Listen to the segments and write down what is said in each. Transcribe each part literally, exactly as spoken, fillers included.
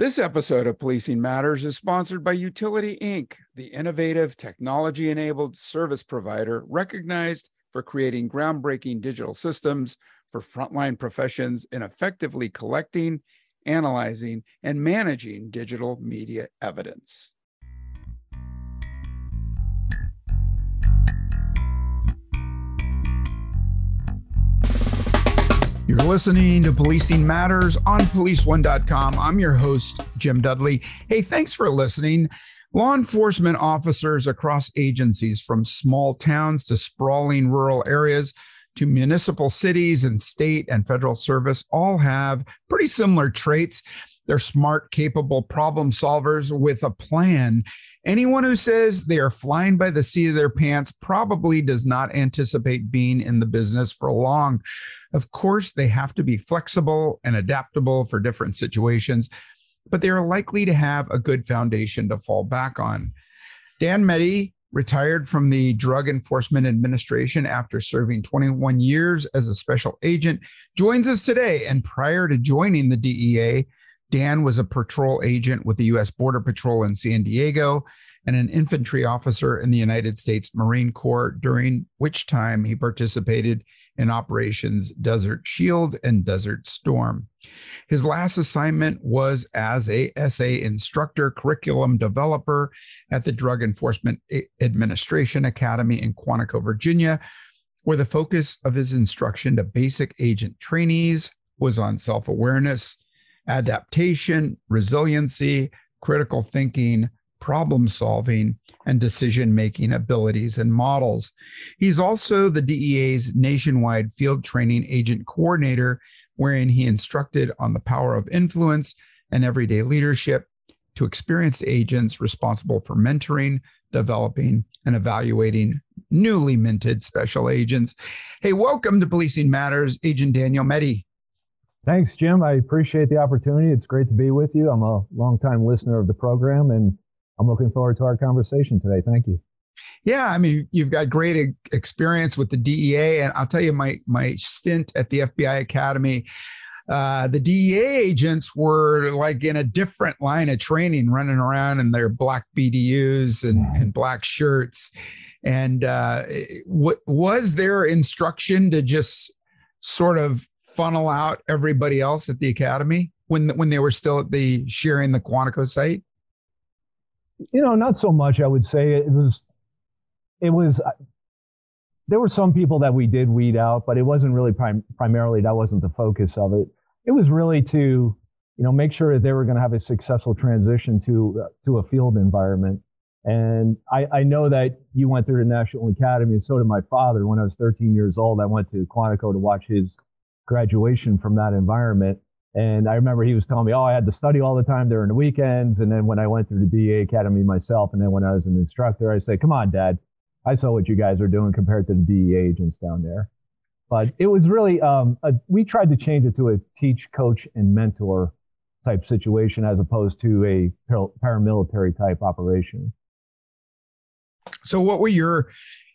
This episode of Policing Matters is sponsored by Utility, Incorporated, the innovative, technology-enabled service provider recognized for creating groundbreaking digital systems for frontline professions in effectively collecting, analyzing, and managing digital media evidence. You're listening to Policing Matters on Police One dot com. I'm your host, Jim Dudley. Hey, thanks for listening. Law enforcement officers across agencies, from small towns to sprawling rural areas to municipal cities and state and federal service, all have pretty similar traits. They're smart, capable problem solvers with a plan. Anyone who says they are flying by the seat of their pants probably does not anticipate being in the business for long. Of course, they have to be flexible and adaptable for different situations, but they are likely to have a good foundation to fall back on. Dan Meddy retired from the Drug Enforcement Administration after serving twenty-one years as a special agent, joins us today. And prior to joining the D E A, Dan was a patrol agent with the U S Border Patrol in San Diego and an infantry officer in the United States Marine Corps, during which time he participated in operations Desert Shield and Desert Storm. His last assignment was as a S A instructor, curriculum developer at the Drug Enforcement Administration Academy in Quantico, Virginia, where the focus of his instruction to basic agent trainees was on self-awareness, adaptation, resiliency, critical thinking, problem solving, and decision-making abilities and models. He's also the D E A's nationwide field training agent coordinator, wherein he instructed on the power of influence and everyday leadership to experienced agents responsible for mentoring, developing, and evaluating newly minted special agents. Hey, welcome to Policing Matters, Agent Daniel Meddy. Thanks, Jim. I appreciate the opportunity. It's great to be with you. I'm a longtime listener of the program, and I'm looking forward to our conversation today. Thank you. Yeah, I mean, you've got great experience with the D E A, and I'll tell you, my my stint at the F B I Academy, uh, the D E A agents were like in a different line of training, running around in their black B D Us and, and black shirts. And uh, what was their instruction to just sort of funnel out everybody else at the academy when when they were still at the sharing the Quantico site? You know, not so much. I would say it was, it was, there were some people that we did weed out, but it wasn't really prim- primarily, that wasn't the focus of it. It was really to, you know, make sure that they were going to have a successful transition to, uh, to a field environment. And I, I know that you went through the National Academy, and so did my father. When I was thirteen years old, I went to Quantico to watch his graduation from that environment. And I remember he was telling me, oh, I had to study all the time during the weekends. And then when I went through the D E A Academy myself, and then when I was an instructor, I said, come on, Dad, I saw what you guys were doing compared to the D E A agents down there. But it was really, um, a, we tried to change it to a teach, coach, and mentor type situation as opposed to a paramilitary type operation. So what were your,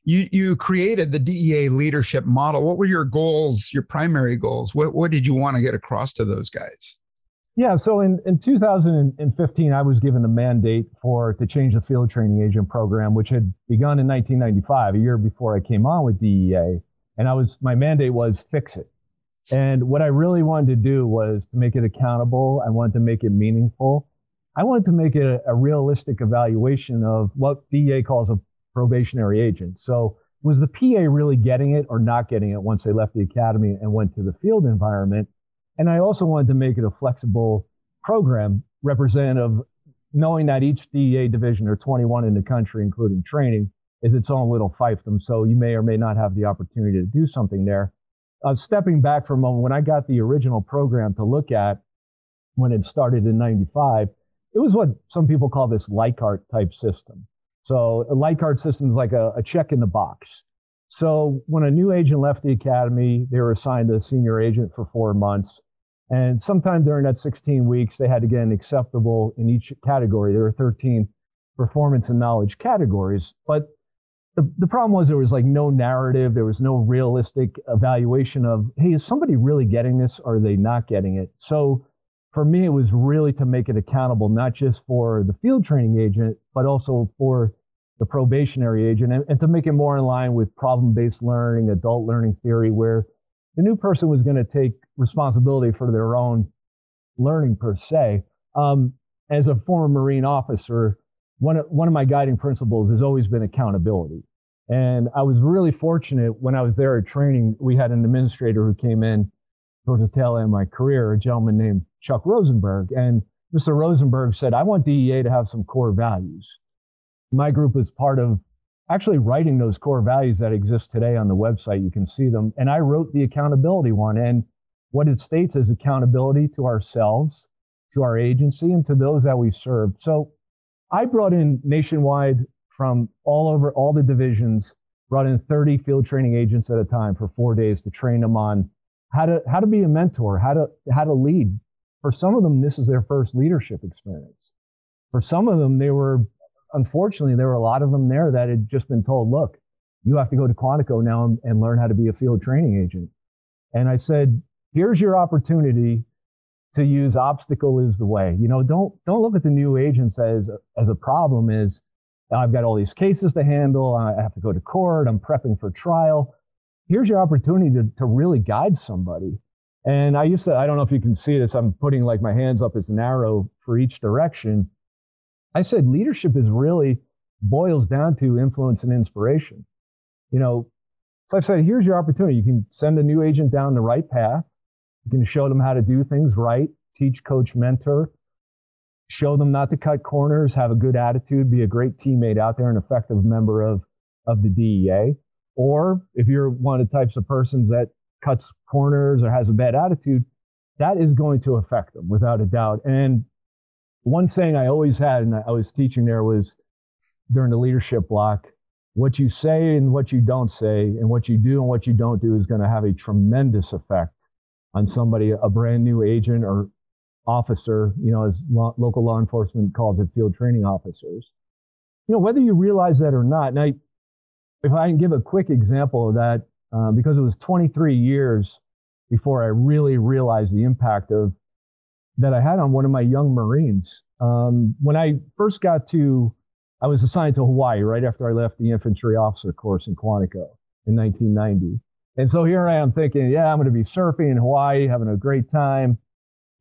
you you created the D E A leadership model. What were your goals, your primary goals? What what did you want to get across to those guys? Yeah, so in, in two thousand fifteen, I was given the mandate for to change the field training agent program, which had begun in nineteen ninety-five, a year before I came on with D E A. And I was my mandate was fix it. And what I really wanted to do was to make it accountable. I wanted to make it meaningful. I wanted to make it a, a realistic evaluation of what D E A calls a probationary agent. So was the P A really getting it or not getting it once they left the academy and went to the field environment? And I also wanted to make it a flexible program representative, knowing that each D E A division, or twenty-one in the country, including training, is its own little fiefdom. So you may or may not have the opportunity to do something there. Uh, stepping back for a moment, when I got the original program to look at when it started in ninety-five, it was what some people call this Leichhardt type system. So a Leichhardt system is like a, a check in the box. So when a new agent left the academy, they were assigned a senior agent for four months. And sometime during that sixteen weeks, they had to get an acceptable in each category. There were thirteen performance and knowledge categories. But the, the problem was there was like no narrative. There was no realistic evaluation of, hey, is somebody really getting this or are they not getting it? So for me, it was really to make it accountable, not just for the field training agent, but also for the probationary agent, and, and to make it more in line with problem-based learning, adult learning theory, where the new person was going to take responsibility for their own learning per se. Um, as a former Marine officer, one of, one of my guiding principles has always been accountability. And I was really fortunate when I was there at training, we had an administrator who came in towards the tail end of my career, a gentleman named Chuck Rosenberg. And Mister Rosenberg said, I want D E A to have some core values. My group was part of actually writing those core values that exist today on the website. You can see them. And I wrote the accountability one. And what it states is accountability to ourselves, to our agency, and to those that we serve. So I brought in nationwide from all over, all the divisions, brought in thirty field training agents at a time for four days to train them on how to, how to be a mentor, how to, how to lead. For some of them, this is their first leadership experience. For some of them, they were, unfortunately, there were a lot of them there that had just been told, look, you have to go to Quantico now and, and learn how to be a field training agent. And I said, here's your opportunity to use obstacle is the way. You know, don't, don't look at the new agents as, as a problem is, I've got all these cases to handle, I have to go to court, I'm prepping for trial. Here's your opportunity to, to really guide somebody. And I used to, I don't know if you can see this, I'm putting like my hands up as an arrow for each direction. I said, leadership is really boils down to influence and inspiration. You know, so I said, here's your opportunity. You can send a new agent down the right path. You can show them how to do things right, teach, coach, mentor, show them not to cut corners, have a good attitude, be a great teammate out there, an effective member of, of the D E A. Or if you're one of the types of persons that cuts corners or has a bad attitude, that is going to affect them without a doubt. And one saying I always had, and I was teaching there, was during the leadership block, what you say and what you don't say and what you do and what you don't do is going to have a tremendous effect on somebody, a brand new agent or officer, you know, as lo- local law enforcement calls it, field training officers, you know, whether you realize that or not. And I, if I can give a quick example of that, Uh, because it was twenty-three years before I really realized the impact of that I had on one of my young Marines. Um, when I first got to, I was assigned to Hawaii right after I left the infantry officer course in Quantico in nineteen ninety. And so here I am thinking, yeah, I'm going to be surfing in Hawaii, having a great time.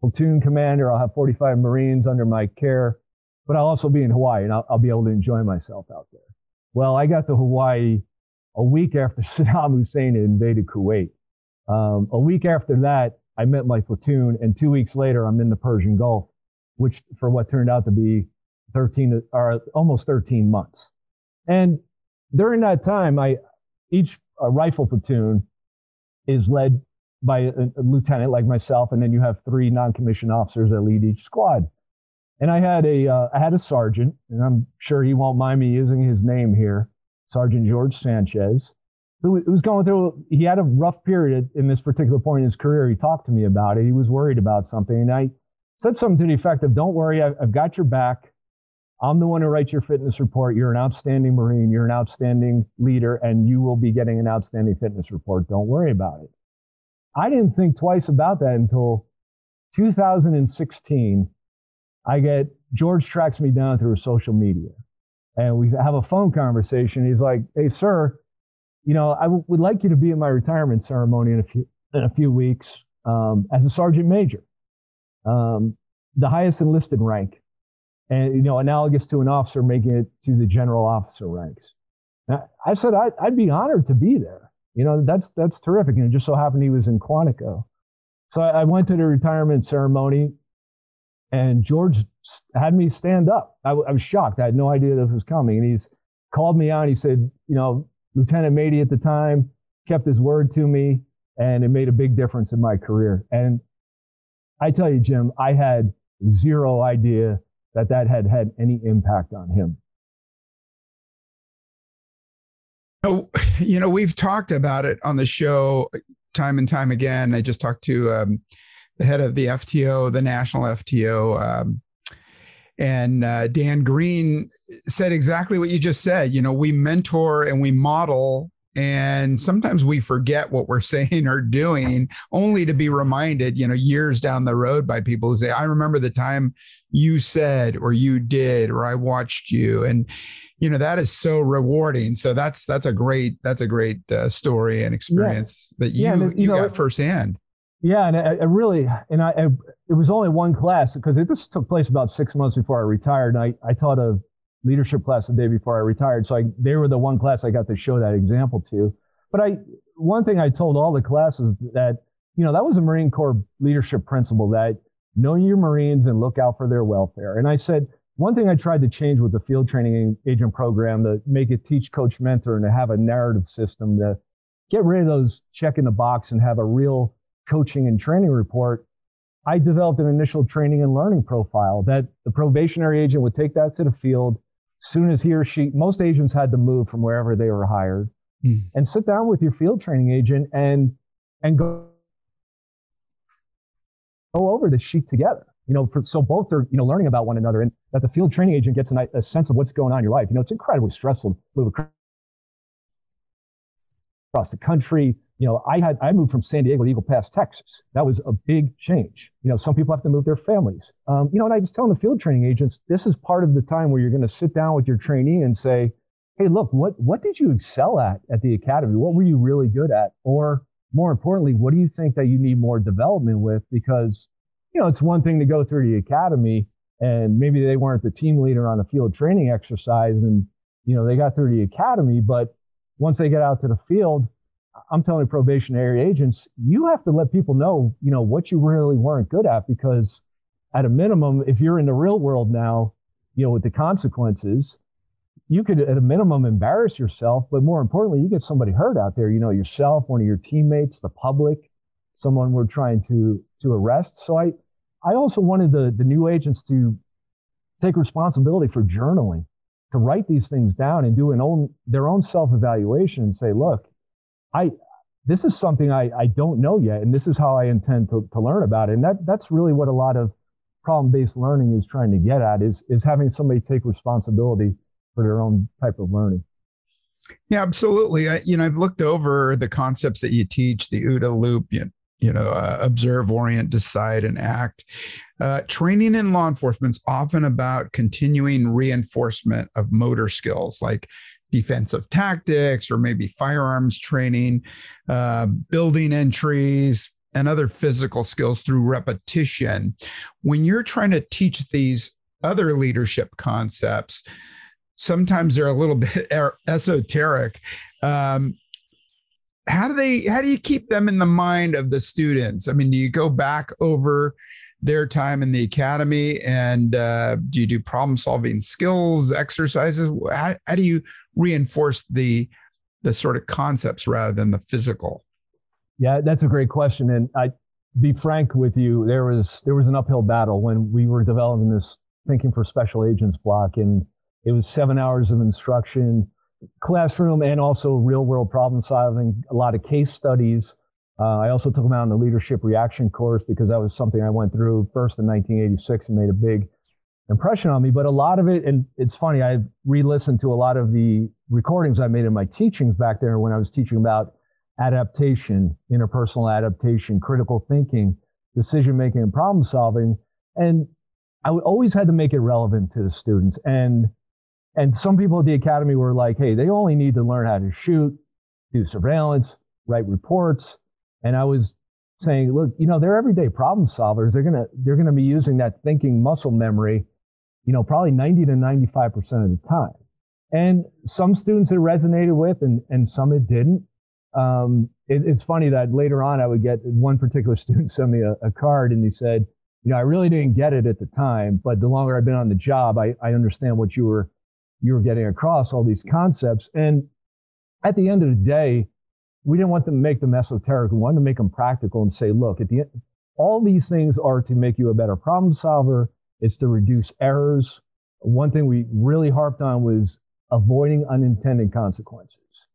Platoon commander, I'll have forty-five Marines under my care, but I'll also be in Hawaii and I'll, I'll be able to enjoy myself out there. Well, I got to Hawaii a week after Saddam Hussein had invaded Kuwait. Um, a week after that, I met my platoon, and two weeks later, I'm in the Persian Gulf, which for what turned out to be thirteen or almost thirteen months. And during that time, I each uh, rifle platoon is led by a, a lieutenant like myself, and then you have three non-commissioned officers that lead each squad. And I had a uh, I had a sergeant, and I'm sure he won't mind me using his name here. Sergeant George Sanchez, who was going through, he had a rough period in this particular point in his career. He talked to me about it. He was worried about something. And I said something to the effect of, don't worry, I've got your back. I'm the one who writes your fitness report. You're an outstanding Marine. You're an outstanding leader, and you will be getting an outstanding fitness report. Don't worry about it. I didn't think twice about that until two thousand sixteen. I get, George tracks me down through social media. And we have a phone conversation. He's like, hey, sir, you know, I w- would like you to be at my retirement ceremony in a few, in a few weeks um, as a sergeant major, um, the highest enlisted rank, and, you know, analogous to an officer making it to the general officer ranks. Now, I said, I, I'd be honored to be there. You know, that's that's terrific. And it just so happened he was in Quantico. So I, I went to the retirement ceremony. And George had me stand up. I, w- I was shocked. I had no idea this was coming. And he's called me out. He said, you know, Lieutenant Mady at the time kept his word to me, and it made a big difference in my career. And I tell you, Jim, I had zero idea that that had had any impact on him. Oh, you know, we've talked about it on the show time and time again. I just talked to... Um, the head of the F T O, the national F T O. Um, and uh, Dan Green said exactly what you just said. You know, we mentor and we model And sometimes we forget what we're saying or doing, only to be reminded, you know, years down the road by people who say, I remember the time you said, or you did, or I watched you. And, you know, that is so rewarding. So that's, that's a great, that's a great uh, story and experience yeah. that you, yeah, you, you know, got it, firsthand. Yeah. And I, I really, and I, I, it was only one class because it, this took place about six months before I retired. And I, I taught a leadership class the day before I retired. So I, they were the one class I got to show that example to. But I, one thing I told all the classes that, you know, that was a Marine Corps leadership principle, that know your Marines and look out for their welfare. And I said, one thing I tried to change with the field training agent program to make it teach, coach, mentor, and to have a narrative system, to get rid of those check in the box and have a real coaching and training report. I developed an initial training and learning profile that the probationary agent would take that to the field. Soon as he or she, most agents had to move from wherever they were hired, mm. and sit down with your field training agent and and go, go over this sheet together. You know, for, so both are, you know, learning about one another, and that the field training agent gets a, a sense of what's going on in your life. You know, it's incredibly stressful to move across the country. You know, I had I moved from San Diego to Eagle Pass, Texas. That was a big change. You know, some people have to move their families. Um, you know, and I was telling the field training agents, this is part of the time where you're going to sit down with your trainee and say, hey, look, what what did you excel at at the academy? What were you really good at? Or more importantly, what do you think that you need more development with? Because, you know, it's one thing to go through the academy and maybe they weren't the team leader on a field training exercise and, you know, they got through the academy, but once they get out to the field, I'm telling probationary agents, you have to let people know, you know, what you really weren't good at, because at a minimum, if you're in the real world now, you know, with the consequences, you could at a minimum embarrass yourself, but more importantly, you get somebody hurt out there, you know, yourself, one of your teammates, the public, someone we're trying to, to arrest. So I, I also wanted the, the new agents to take responsibility for journaling, to write these things down and do an own, their own self-evaluation and say, look, I, this is something I, I don't know yet, and this is how I intend to, to learn about it. And that that's really what a lot of problem-based learning is trying to get at, is, is having somebody take responsibility for their own type of learning. Yeah, absolutely. I, you know, I've looked over the concepts that you teach, the OODA loop, you, you know, uh, observe, orient, decide, and act. Uh, training in law enforcement is often about continuing reinforcement of motor skills, like defensive tactics, or maybe firearms training, uh, building entries, and other physical skills through repetition. When you're trying to teach these other leadership concepts, sometimes they're a little bit esoteric. Um, how do they? How do you keep them in the mind of the students? I mean, do you go back over their time in the academy, and uh, do you do problem solving skills, exercises? How, how do you reinforce the the sort of concepts rather than the physical? Yeah, that's a great question. And I be frank with you, there was there was an uphill battle when we were developing this Thinking for Special Agents block, and it was seven hours of instruction, classroom, and also real world problem solving, a lot of case studies. Uh, I also took them out in the leadership reaction course because that was something I went through first in nineteen eighty-six and made a big impression on me. But a lot of it, and it's funny, I re-listened to a lot of the recordings I made in my teachings back there when I was teaching about adaptation, interpersonal adaptation, critical thinking, decision-making, and problem solving. And I always had to make it relevant to the students. And, and some people at the academy were like, hey, they only need to learn how to shoot, do surveillance, write reports. And I was saying, look, you know, they're everyday problem solvers. They're gonna they're gonna be using that thinking muscle memory, you know, probably ninety to ninety-five percent of the time. And some students it resonated with, and and some it didn't. Um, it, it's funny that later on I would get one particular student send me a, a card, and he said, you know, I really didn't get it at the time, but the longer I've been on the job, I I understand what you were you were getting across, all these concepts. And at the end of the day, we didn't want them to make them esoteric. We wanted to make them practical and say, look, at the end, all these things are to make you a better problem solver. It's to reduce errors. One thing we really harped on was avoiding unintended consequences.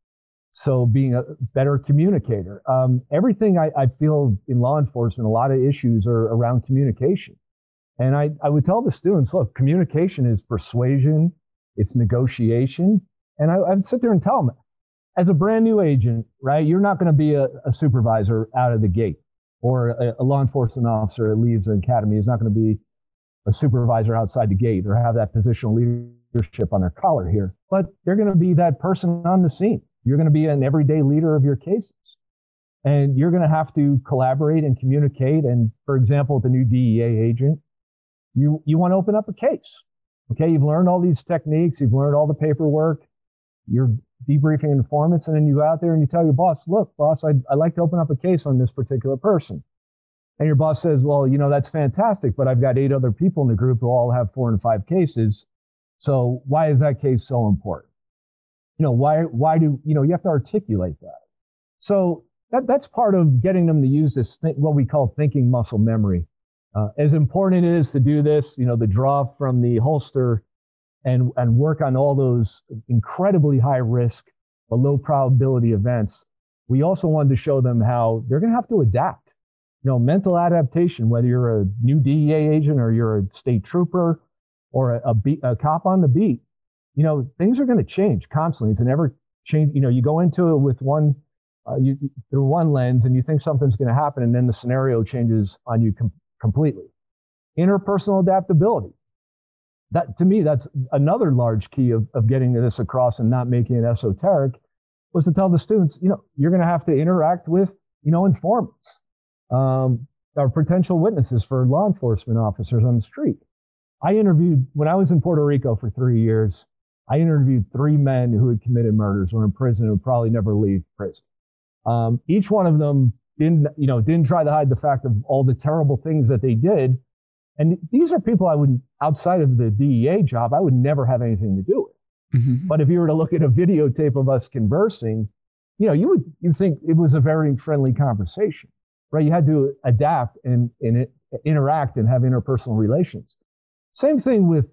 So being a better communicator. Um, everything I, I feel in law enforcement, a lot of issues are around communication. And I, I would tell the students, look, communication is persuasion, it's negotiation. And I, I would sit there and tell them, as a brand new agent, right, you're not going to be a, a supervisor out of the gate, or a, a law enforcement officer that leaves an academy is not going to be a supervisor outside the gate or have that positional leadership on their collar here. But they're going to be that person on the scene. You're going to be an everyday leader of your cases. And you're going to have to collaborate and communicate. And for example, with the new D E A agent, you, you want to open up a case. Okay, you've learned all these techniques. You've learned all the paperwork. You're debriefing informants. And then you go out there and you tell your boss, look, boss, I'd, I'd like to open up a case on this particular person. And your boss says, well, you know, that's fantastic, but I've got eight other people in the group who all have four and five cases. So why is that case so important? You know, why, why do, you know, you have to articulate that. So that, that's part of getting them to use this, th- what we call thinking muscle memory. Uh, as important it is to do this, you know, the draw from the holster and, and work on all those incredibly high risk, but low probability events, we also wanted to show them how they're going to have to adapt. You know, mental adaptation, whether you're a new D E A agent or you're a state trooper or a, a, beat, a cop on the beat, you know, things are going to change constantly. It's an ever change. You know, you go into it with one, uh, you, through one lens and you think something's going to happen, and then the scenario changes on you com- completely. Interpersonal adaptability. That, to me, that's another large key of, of getting this across and not making it esoteric, was to tell the students, you know, you're going to have to interact with, you know, informants. Um, or potential witnesses for law enforcement officers on the street. I interviewed, when I was in Puerto Rico for three years, I interviewed three men who had committed murders, were in prison, and would probably never leave prison. Um, each one of them didn't, you know, didn't try to hide the fact of all the terrible things that they did. And these are people I would, outside of the D E A job, I would never have anything to do with. Mm-hmm. But if you were to look at a videotape of us conversing, you know, you would, you think it was a very friendly conversation. Right, you had to adapt and, and interact and have interpersonal relations. Same thing with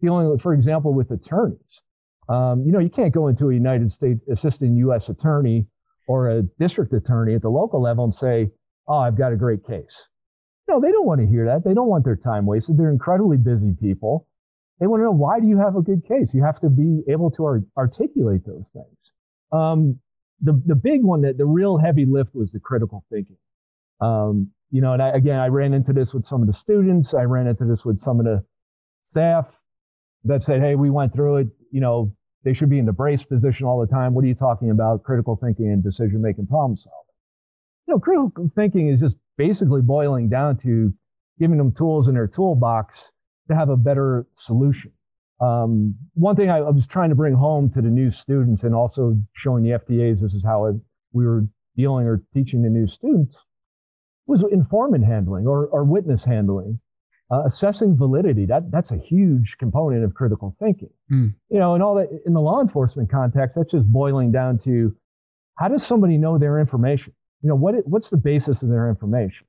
dealing with, for example, with attorneys. Um, you know, you can't go into a United States assistant U S attorney or a district attorney at the local level and say, oh, I've got a great case. No, they don't want to hear that. They don't want their time wasted. They're incredibly busy people. They want to know, why do you have a good case? You have to be able to ar- articulate those things. Um, the, the big one, that the real heavy lift, was the critical thinking. Um, you know, and I, again, I ran into this with some of the students. I ran into this with some of the staff that said, hey, we went through it. You know, they should be in the brace position all the time. What are you talking about? Critical thinking and decision-making, problem solving. You know, critical thinking is just basically boiling down to giving them tools in their toolbox to have a better solution. Um, one thing I, I was trying to bring home to the new students, and also showing the F D As, this is how I, we were dealing or teaching the new students, was informant handling or, or witness handling, uh, assessing validity. That that's a huge component of critical thinking. Mm. You know, and all that in the law enforcement context, that's just boiling down to, how does somebody know their information? You know, what what's the basis of their information,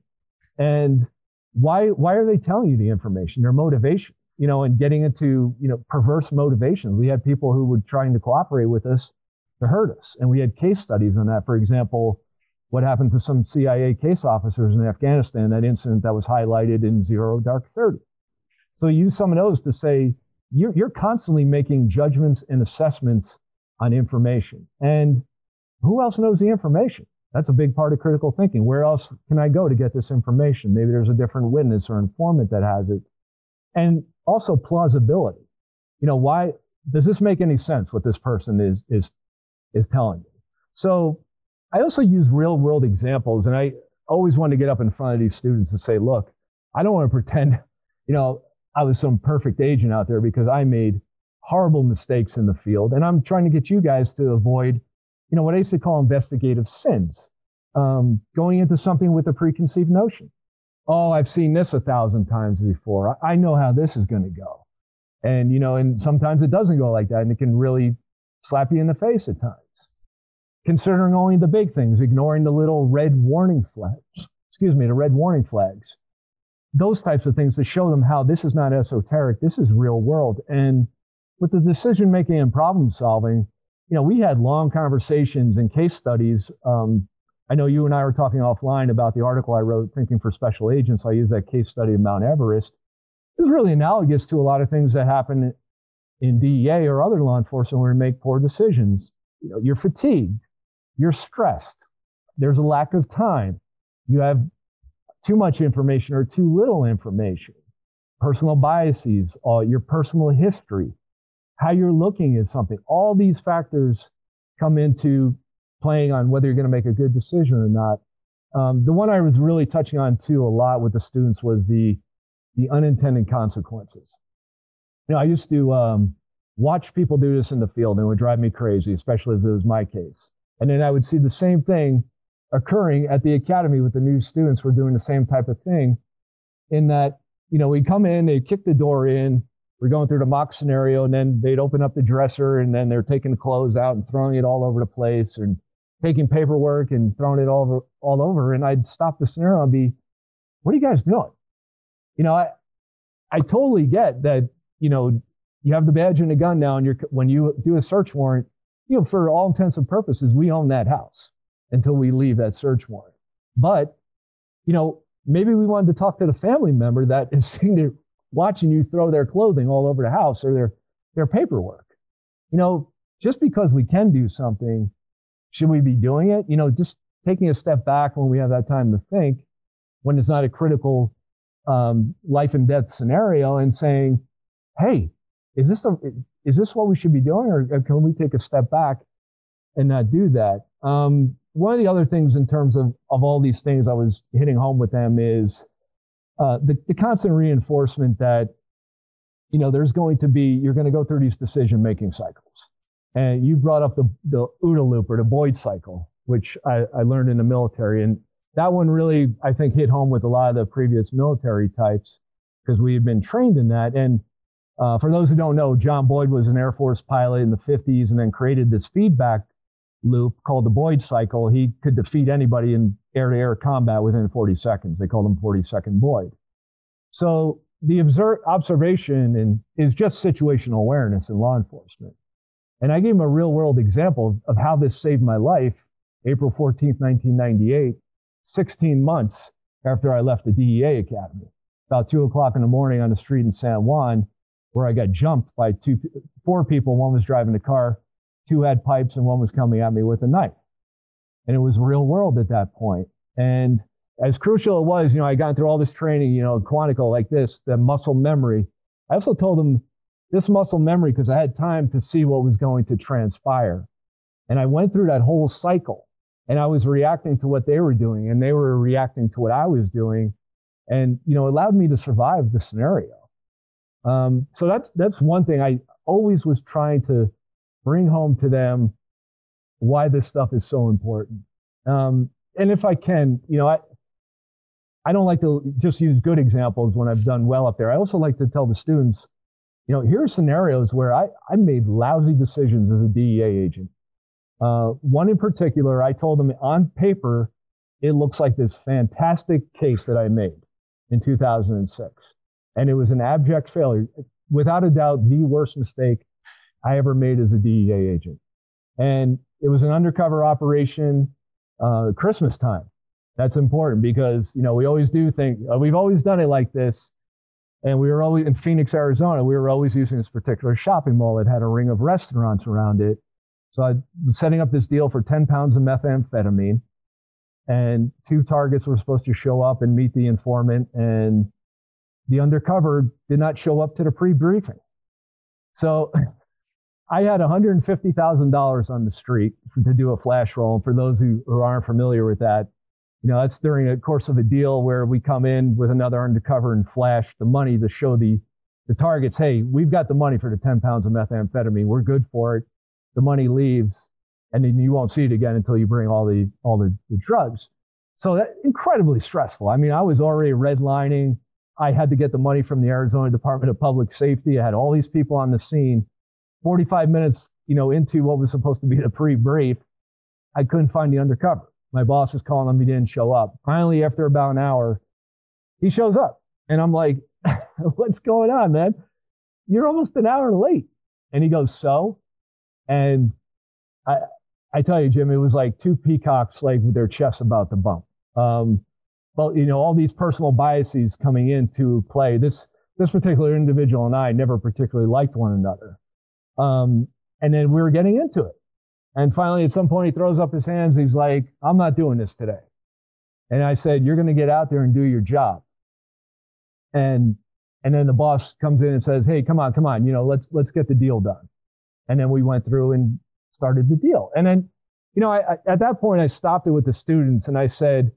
and why why are they telling you the information? Their motivation. You know, and getting into, you know, perverse motivations. We had people who were trying to cooperate with us to hurt us, and we had case studies on that. For example, what happened to some C I A case officers in Afghanistan, that incident that was highlighted in Zero Dark Thirty. So use some of those to say, you're, you're constantly making judgments and assessments on information. And who else knows the information? That's a big part of critical thinking. Where else can I go to get this information? Maybe there's a different witness or informant that has it. And also plausibility. You know, why does this make any sense, what this person is, is, is telling you? So I also use real world examples, and I always want to get up in front of these students and say, look, I don't want to pretend, you know, I was some perfect agent out there, because I made horrible mistakes in the field. And I'm trying to get you guys to avoid, you know, what I used to call investigative sins, um, going into something with a preconceived notion. Oh, I've seen this a thousand times before. I, I know how this is going to go. And, you know, and sometimes it doesn't go like that, and it can really slap you in the face at times. Considering only the big things, ignoring the little red warning flags, excuse me, the red warning flags, those types of things, to show them how this is not esoteric, this is real world. And with the decision making and problem solving, you know, we had long conversations and case studies. Um, I know you and I were talking offline about the article I wrote, Thinking for Special Agents. I used that case study of Mount Everest. It was really analogous to a lot of things that happen in D E A or other law enforcement, where we make poor decisions. you know, you're fatigued, you're stressed, there's a lack of time, you have too much information or too little information, personal biases, uh, your personal history, how you're looking at something. All these factors come into playing on whether you're going to make a good decision or not. Um, the one I was really touching on too a lot with the students was the the unintended consequences. You know, I used to um, watch people do this in the field, and it would drive me crazy, especially if it was my case. And then I would see the same thing occurring at the academy with the new students who were doing the same type of thing. In that, you know, we come in, they kick the door in, we're going through the mock scenario, and then they'd open up the dresser, and then they're taking the clothes out and throwing it all over the place, and taking paperwork and throwing it all over, all over. And I'd stop the scenario and be, what are you guys doing? You know, I, I totally get that, you know, you have the badge and the gun now, and you're, when you do a search warrant, you know, for all intents and purposes, we own that house until we leave that search warrant. But, you know, maybe we wanted to talk to the family member that is sitting there watching you throw their clothing all over the house or their, their paperwork. You know, just because we can do something, should we be doing it? You know, just taking a step back when we have that time to think, when it's not a critical um, life and death scenario, and saying, hey, is this, a, is this what we should be doing? Or can we take a step back and not do that? Um, one of the other things in terms of, of all these things I was hitting home with them is uh, the, the constant reinforcement that, you know, there's going to be, you're going to go through these decision-making cycles. And you brought up the, the OODA loop or the Boyd cycle, which I, I learned in the military. And that one really, I think, hit home with a lot of the previous military types because we had been trained in that. And uh, for those who don't know, John Boyd was an Air Force pilot in the fifties and then created this feedback loop called the Boyd cycle. He could defeat anybody in air-to-air combat within forty seconds. They called him forty-second Boyd. So the observe, observation and is just situational awareness in law enforcement. And I gave him a real-world example of how this saved my life, April fourteenth, nineteen ninety-eight, sixteen months after I left the D E A Academy, about two o'clock in the morning on the street in San Juan, where I got jumped by two, four people. One was driving the car, two had pipes, and one was coming at me with a knife. And it was real-world at that point. And as crucial it was, you know, I got through all this training, you know, Quantico like this, the muscle memory. I also told him, this muscle memory, because I had time to see what was going to transpire. And I went through that whole cycle, and I was reacting to what they were doing, and they were reacting to what I was doing. And, you know, allowed me to survive the scenario. Um, so that's, that's one thing I always was trying to bring home to them, why this stuff is so important. Um, and if I can, you know, I, I don't like to just use good examples when I've done well up there. I also like to tell the students, you know, here are scenarios where I, I made lousy decisions as a D E A agent. Uh, one in particular, I told them on paper, it looks like this fantastic case that I made in two thousand six. And it was an abject failure. Without a doubt, the worst mistake I ever made as a D E A agent. And it was an undercover operation, uh, Christmas time. That's important because, you know, we always do think, uh, we've always done it like this. And we were always in Phoenix, Arizona, we were always using this particular shopping mall that had a ring of restaurants around it. So I was setting up this deal for ten pounds of methamphetamine, and two targets were supposed to show up and meet the informant, and the undercover did not show up to the pre-briefing. So I had one hundred fifty thousand dollars on the street to do a flash roll. And for those who, who aren't familiar with that, you know, that's during a course of a deal where we come in with another undercover and flash the money to show the, the targets, hey, we've got the money for the ten pounds of methamphetamine. We're good for it. The money leaves, and then you won't see it again until you bring all the all the, the drugs. So that incredibly stressful. I mean, I was already redlining. I had to get the money from the Arizona Department of Public Safety. I had all these people on the scene. forty-five minutes, you know, into what was supposed to be the pre-brief, I couldn't find the undercover. My boss is calling him. He didn't show up. Finally, after about an hour, he shows up. And I'm like, what's going on, man? You're almost an hour late. And he goes, so? And I I tell you, Jim, it was like two peacocks, like with their chests about to bump. Um, but, you know, all these personal biases coming into play. This, this particular individual and I never particularly liked one another. Um, and then we were getting into it. And finally, at some point, he throws up his hands. He's like, I'm not doing this today. And I said, you're going to get out there and do your job. And and then the boss comes in and says, hey, come on, come on, you know, let's let's get the deal done. And then we went through and started the deal. And then, you know, I, I, at that point, I stopped it with the students and I said,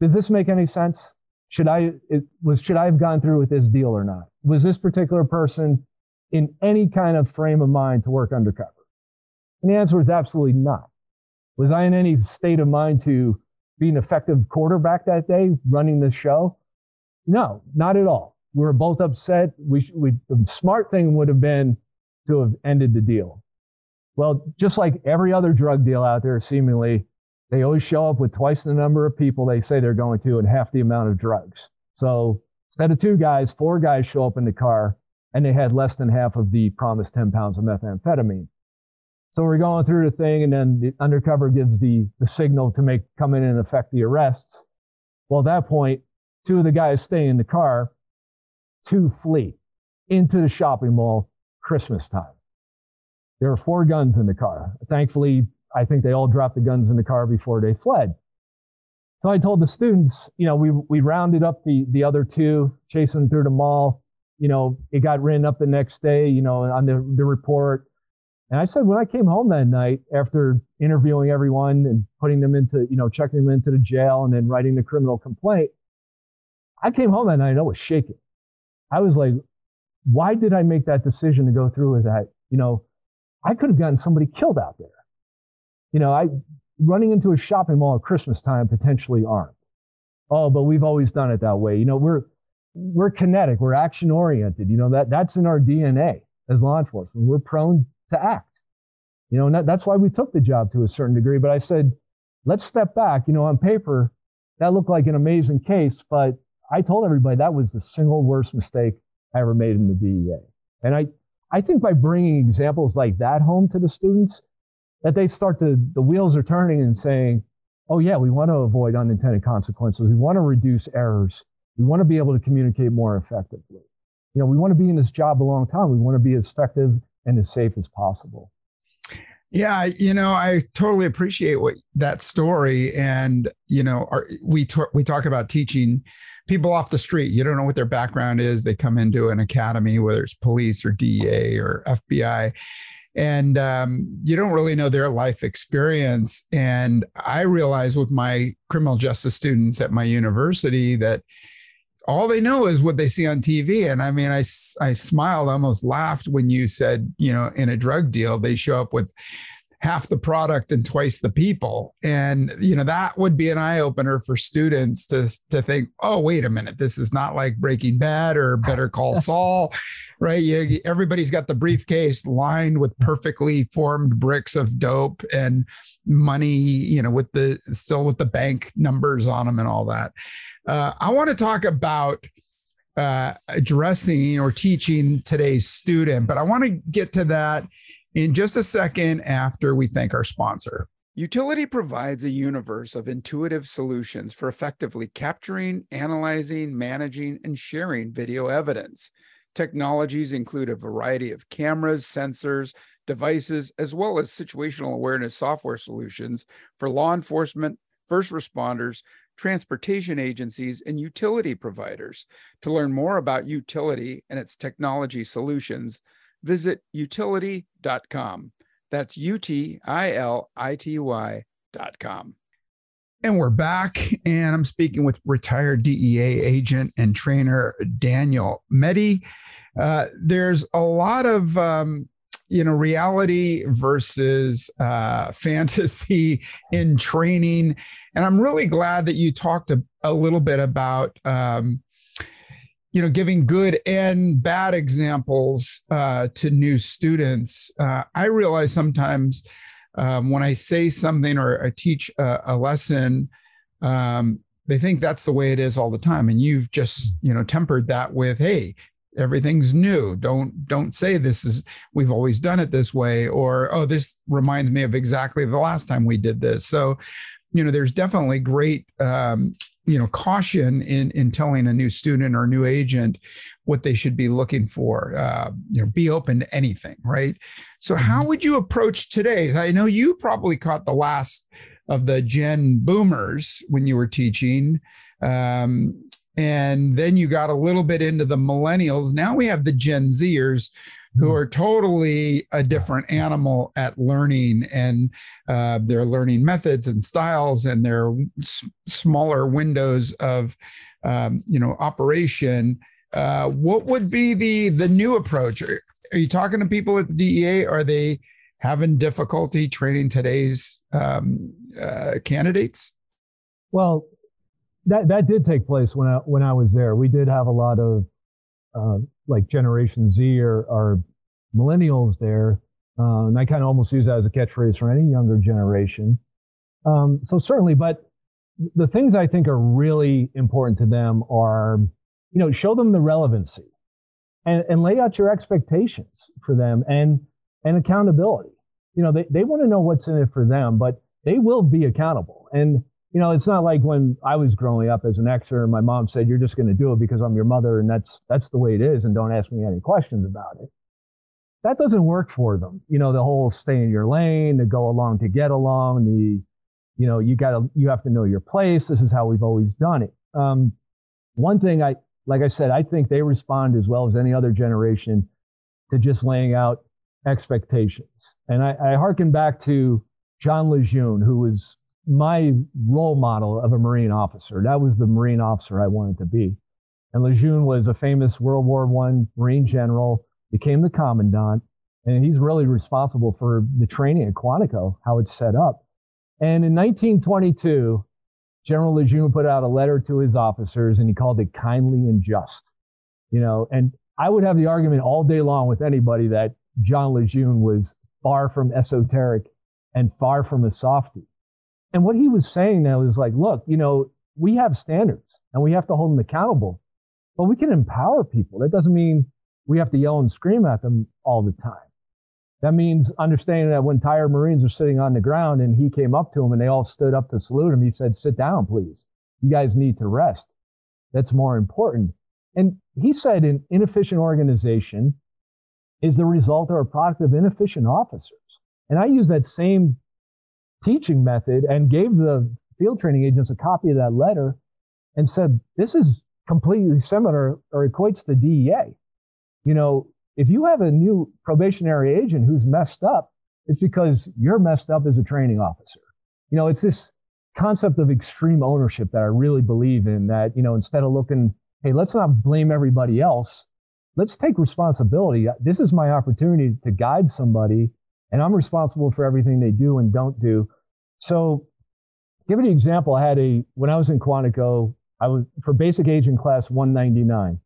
does this make any sense? Should I it was should I have gone through with this deal or not? Was this particular person in any kind of frame of mind to work undercover? And the answer was absolutely not. Was I in any state of mind to be an effective quarterback that day running the show? No, not at all. We were both upset. We, we, the smart thing would have been to have ended the deal. Well, just like every other drug deal out there, seemingly, they always show up with twice the number of people they say they're going to and half the amount of drugs. So instead of two guys, four guys show up in the car, and they had less than half of the promised ten pounds of methamphetamine. So we're going through the thing, and then the undercover gives the, the signal to make come in and effect the arrests. Well, at that point, two of the guys stay in the car, two flee into the shopping mall, Christmas time. There were four guns in the car. Thankfully, I think they all dropped the guns in the car before they fled. So I told the students, you know, we we rounded up the, the other two, chasing them through the mall. You know, it got written up the next day, you know, on the, the report. And I said, when I came home that night after interviewing everyone and putting them into, you know, checking them into the jail and then writing the criminal complaint, I came home that night and I was shaking. I was like, why did I make that decision to go through with that? You know, I could have gotten somebody killed out there. You know, I running into a shopping mall at Christmas time, potentially armed. Oh, but we've always done it that way. You know, we're we're kinetic, we're action oriented. You know, that that's in our D N A as law enforcement. We're prone to act. You know, and that, that's why we took the job to a certain degree. But I said, let's step back. You know, on paper, that looked like an amazing case, but I told everybody that was the single worst mistake I ever made in the D E A. And I, I think by bringing examples like that home to the students, that they start to, the wheels are turning and saying, oh yeah, we want to avoid unintended consequences. We want to reduce errors. We want to be able to communicate more effectively. You know, we want to be in this job a long time. We want to be as effective and as safe as possible. Yeah, you know, I totally appreciate what that story. And, you know, our, we t- we talk about teaching people off the street. You don't know what their background is. They come into an academy, whether it's police or D E A or F B I, and um, you don't really know their life experience. And I realize with my criminal justice students at my university that all they know is what they see on T V. And I mean, I, I smiled, almost laughed when you said, you know, in a drug deal, they show up with half the product and twice the people. And, you know, that would be an eye opener for students to, to think, oh, wait a minute, this is not like Breaking Bad or Better Call Saul, right? You, everybody's got the briefcase lined with perfectly formed bricks of dope and money, you know, with the still with the bank numbers on them and all that. Uh, I want to talk about uh, addressing or teaching today's student, but I want to get to that in just a second after we thank our sponsor. Utility provides a universe of intuitive solutions for effectively capturing, analyzing, managing, and sharing video evidence. Technologies include a variety of cameras, sensors, devices, as well as situational awareness software solutions for law enforcement, first responders, transportation agencies, and utility providers. To learn more about Utility and its technology solutions, visit utility dot com. That's U T I L I T Y dot com. And we're back, and I'm speaking with retired D E A agent and trainer Daniel Meddy. Uh, there's a lot of um, you know, reality versus uh, fantasy in training, and I'm really glad that you talked a, a little bit about um, you know, giving good and bad examples uh, to new students. Uh, I realize sometimes um, when I say something or I teach a, a lesson, um, they think that's the way it is all the time. And you've just, you know, tempered that with, hey, everything's new. Don't don't say this is, we've always done it this way, or, oh, this reminds me of exactly the last time we did this. So, you know, there's definitely great um, you know, caution in, in telling a new student or new agent what they should be looking for. Uh, you know, be open to anything, right? So how would you approach today? I know you probably caught the last of the Gen Boomers when you were teaching. Um, and then you got a little bit into the millennials. Now we have the Gen Zers, who are totally a different animal at learning and uh, their learning methods and styles and their s- smaller windows of, um, you know, operation. Uh, what would be the the new approach? Are, are you talking to people at the D E A? Are they having difficulty training today's um, uh, candidates? Well, that that did take place when I when I was there. We did have a lot of. Uh, like Generation Z or, or millennials there. Uh, and I kind of almost use that as a catchphrase for any younger generation. Um, so certainly, but the things I think are really important to them are, you know, show them the relevancy and, and lay out your expectations for them and, and accountability. You know, they, they want to know what's in it for them, but they will be accountable. And you know, it's not like when I was growing up as an Xer and my mom said, you're just going to do it because I'm your mother and that's that's the way it is and don't ask me any questions about it. That doesn't work for them. You know, the whole stay in your lane, the go along to get along, the, you know, you gotta, you have to know your place. This is how we've always done it. Um, one thing I, like I said, I think they respond as well as any other generation to just laying out expectations. And I, I hearken back to John Lejeune, who was my role model of a Marine officer. That was the Marine officer I wanted to be. And Lejeune was a famous World War One Marine general, became the commandant, and he's really responsible for the training at Quantico, how it's set up. And in nineteen twenty-two, General Lejeune put out a letter to his officers, and he called it kindly and just. You know, and I would have the argument all day long with anybody that John Lejeune was far from esoteric and far from a softie. And what he was saying now is like, look, you know, we have standards and we have to hold them accountable, but we can empower people. That doesn't mean we have to yell and scream at them all the time. That means understanding that when tired Marines are sitting on the ground and he came up to them and they all stood up to salute him, he said, sit down, please. You guys need to rest. That's more important. And he said an inefficient organization is the result or a product of inefficient officers. And I use that same teaching method and gave the field training agents a copy of that letter and said, this is completely similar or equates to D E A. You know, if you have a new probationary agent who's messed up, it's because you're messed up as a training officer. You know, it's this concept of extreme ownership that I really believe in, that, you know, instead of looking, hey, let's not blame everybody else. Let's take responsibility. This is my opportunity to guide somebody, and I'm responsible for everything they do and don't do. So give you an example. I had a, when I was in Quantico, I was for basic agent class one ninety-nine.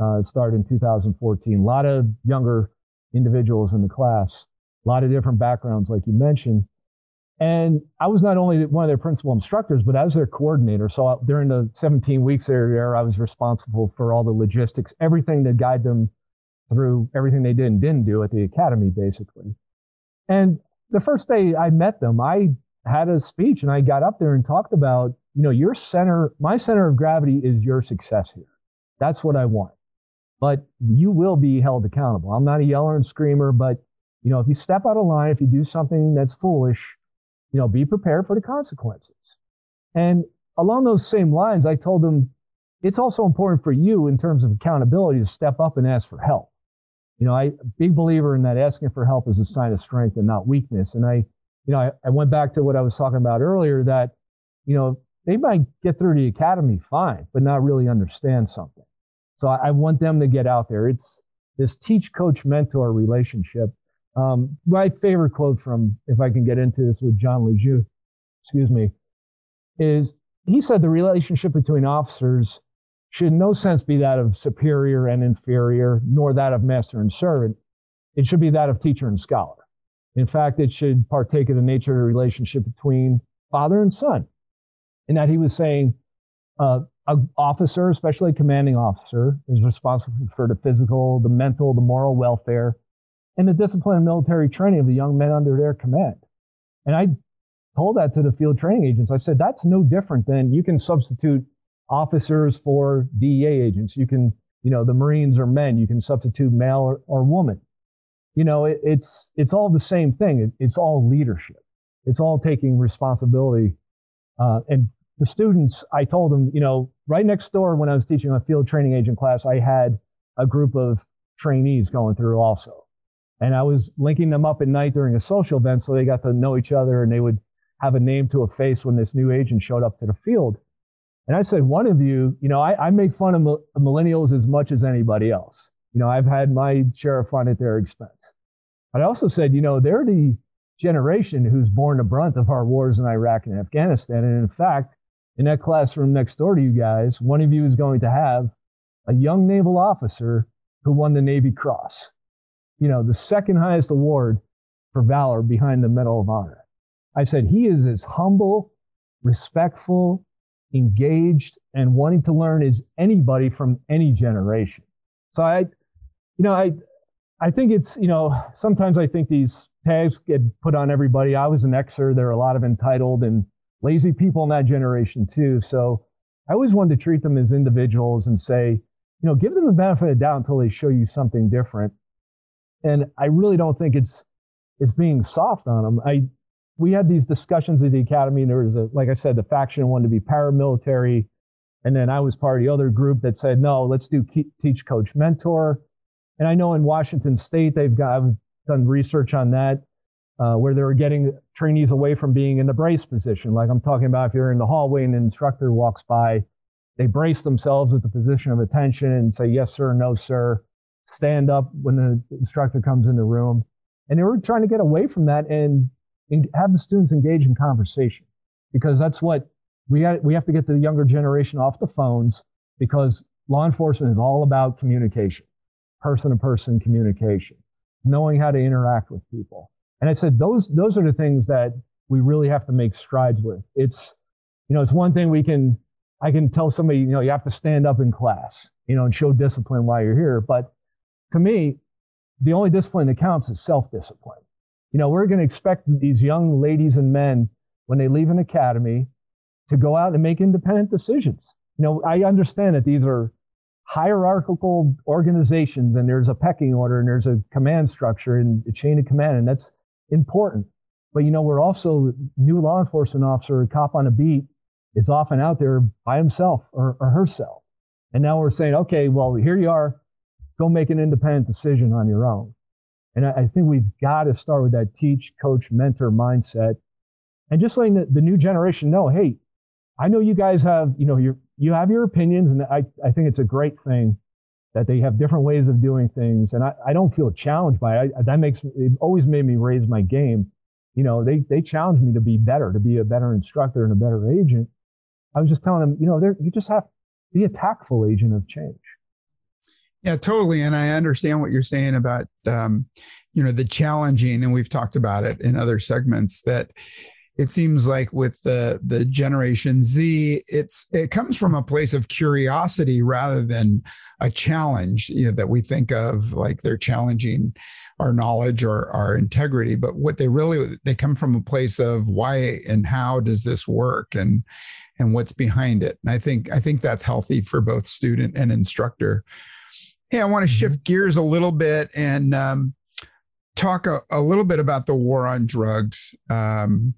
Uh, it started in two thousand fourteen. A lot of younger individuals in the class, a lot of different backgrounds, like you mentioned. And I was not only one of their principal instructors, but I was their coordinator. So during the seventeen weeks they were there, I was responsible for all the logistics, everything to guide them through everything they did and didn't do at the academy, basically. And the first day I met them, I had a speech and I got up there and talked about, you know, your center, my center of gravity is your success here. That's what I want. But you will be held accountable. I'm not a yeller and screamer, but, you know, if you step out of line, if you do something that's foolish, you know, be prepared for the consequences. And along those same lines, I told them, it's also important for you in terms of accountability to step up and ask for help. You know, I'm a big believer in that asking for help is a sign of strength and not weakness. And I, you know, I, I went back to what I was talking about earlier that, you know, they might get through the academy fine, but not really understand something. So I, I want them to get out there. It's this teach, coach, mentor relationship. Um, my favorite quote from, if I can get into this with John Lejeune, excuse me, is he said the relationship between officers should in no sense be that of superior and inferior, nor that of master and servant. It should be that of teacher and scholar. In fact, it should partake of the nature of the relationship between father and son. And that he was saying uh, an officer, especially a commanding officer, is responsible for the physical, the mental, the moral welfare, and the discipline and military training of the young men under their command. And I told that to the field training agents. I said, that's no different than you can substitute officers for D E A agents. You can, you know, the Marines are men. You can substitute male or, or woman. You know, it, it's it's all the same thing. It, it's all leadership. It's all taking responsibility. Uh, and the students, I told them, you know, right next door when I was teaching my field training agent class, I had a group of trainees going through also. And I was linking them up at night during a social event so they got to know each other and they would have a name to a face when this new agent showed up to the field. And I said, one of you, you know, I, I make fun of mo- millennials as much as anybody else. You know, I've had my share of fun at their expense. But I also said, you know, they're the generation who's borne the brunt of our wars in Iraq and Afghanistan. And in fact, in that classroom next door to you guys, one of you is going to have a young naval officer who won the Navy Cross, you know, the second highest award for valor behind the Medal of Honor. I said, he is as humble, respectful, engaged, and wanting to learn as anybody from any generation. So I, you know, I, I think it's, you know, sometimes I think these tags get put on everybody. I was an Xer. There are a lot of entitled and lazy people in that generation too. So I always wanted to treat them as individuals and say, you know, give them the benefit of the doubt until they show you something different. And I really don't think it's, it's being soft on them. I, we had these discussions at the academy, and there was a, like I said, the faction wanted to be paramilitary. And then I was part of the other group that said, no, let's do keep, teach, coach, mentor. And I know in Washington State, they've got, I've done research on that, uh, where they were getting trainees away from being in the brace position. Like I'm talking about, if you're in the hallway and an instructor walks by, they brace themselves with the position of attention and say, yes, sir, no, sir, stand up when the instructor comes in the room. And they were trying to get away from that and, and have the students engage in conversation, because that's what, We got, we have to get the younger generation off the phones, because law enforcement is all about communication, person-to-person communication, knowing how to interact with people. And I said, those those are the things that we really have to make strides with. It's, you know, it's one thing we can, I can tell somebody, you know, you have to stand up in class, you know, and show discipline while you're here. But to me, the only discipline that counts is self-discipline. You know, we're going to expect these young ladies and men, when they leave an academy, to go out and make independent decisions. You know, I understand that these are hierarchical organizations and there's a pecking order and there's a command structure and a chain of command, and that's important. But, you know, we're also, new law enforcement officer, cop on a beat, is often out there by himself or, or herself. And now we're saying, okay, well, here you are, go make an independent decision on your own. And I, I think we've got to start with that teach, coach, mentor mindset, and just letting the, the new generation know, hey, I know you guys have, you know, your, you have your opinions, and I, I think it's a great thing that they have different ways of doing things. And I, I don't feel challenged by it. I, that makes, it always made me raise my game. You know, they, they challenged me to be better, to be a better instructor and a better agent. I was just telling them, you know, you just have to be a tactful agent of change. Yeah, totally. And I understand what you're saying about, um, you know, the challenging, and we've talked about it in other segments, that it seems like with the, the Generation Z, it's it comes from a place of curiosity rather than a challenge, you know, that we think of like they're challenging our knowledge or our integrity. But what they really, they come from a place of why and how does this work and and what's behind it. And I think I think that's healthy for both student and instructor. Hey, I want to shift gears a little bit and um, talk a, a little bit about the war on drugs. Um,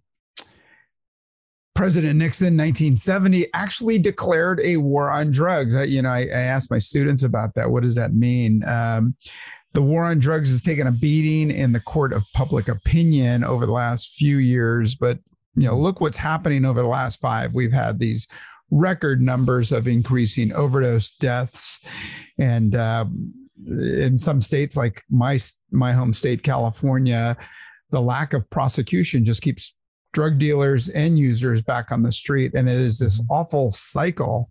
President Nixon, nineteen seventy, actually declared a war on drugs. I, you know, I, I asked my students about that. What does that mean? Um, the war on drugs has taken a beating in the court of public opinion over the last few years. But, you know, look what's happening over the last five. We've had these record numbers of increasing overdose deaths. And uh, in some states like my, my home state, California, the lack of prosecution just keeps drug dealers and users back on the street. And it is this awful cycle.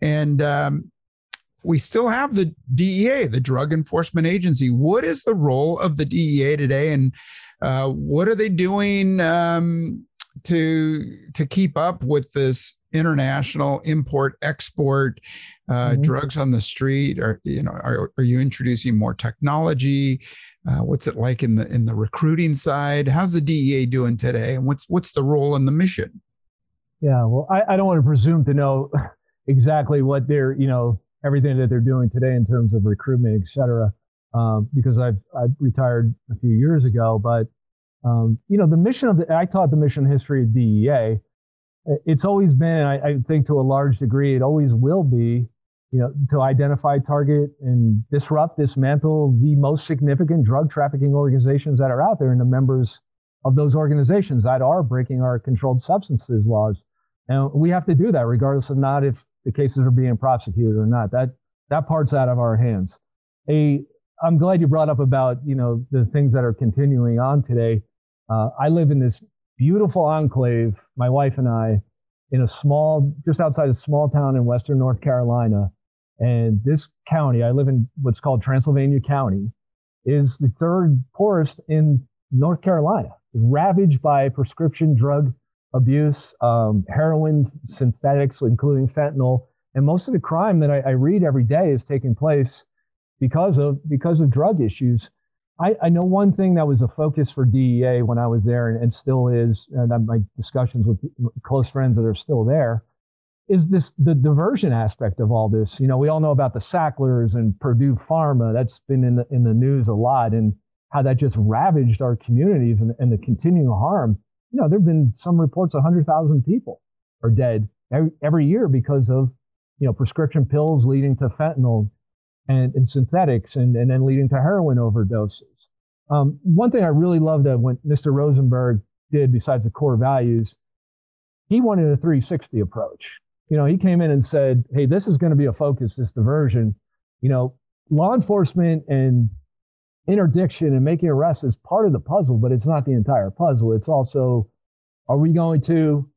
And um, we still have the D E A, the Drug Enforcement Agency. What is the role of the D E A today? And uh, what are they doing um, to, to keep up with this international import, export, uh, mm-hmm. drugs on the street? Or, you know, are, are you introducing more technology? Uh, what's it like in the in the recruiting side? How's the D E A doing today? And what's what's the role and the mission? Yeah, well, I, I don't want to presume to know exactly what they're, you know, everything that they're doing today in terms of recruitment, et cetera, um, because I've, I've retired a few years ago. But, um, you know, the mission of the, I taught the mission history of D E A. It's always been, I, I think to a large degree, it always will be, you know, to identify, target, and disrupt, dismantle the most significant drug trafficking organizations that are out there and the members of those organizations that are breaking our controlled substances laws. And we have to do that regardless of not if the cases are being prosecuted or not. That that part's out of our hands. A, I'm glad you brought up about, you know, the things that are continuing on today. Uh, I live in this beautiful enclave, my wife and I, in a small, just outside a small town in western North Carolina. And this county, I live in what's called Transylvania County, is the third poorest in North Carolina, ravaged by prescription drug abuse, um, heroin, synthetics, including fentanyl. And most of the crime that I, I read every day is taking place because of because of drug issues. I, I know one thing that was a focus for D E A when I was there, and, and still is, and my discussions with close friends that are still there, is this the diversion aspect of all this. You know, we all know about the Sacklers and Purdue Pharma. That's been in the in the news a lot, and how that just ravaged our communities and, and the continuing harm. You know, there have been some reports one hundred thousand people are dead every, every year because of, you know, prescription pills leading to fentanyl and, and synthetics and, and then leading to heroin overdoses. Um, one thing I really loved that when Mister Rosenberg did, besides the core values, he wanted a three sixty approach. You know, he came in and said, hey, this is going to be a focus, this diversion. You know, law enforcement and interdiction and making arrests is part of the puzzle, but it's not the entire puzzle. It's also, are we going to,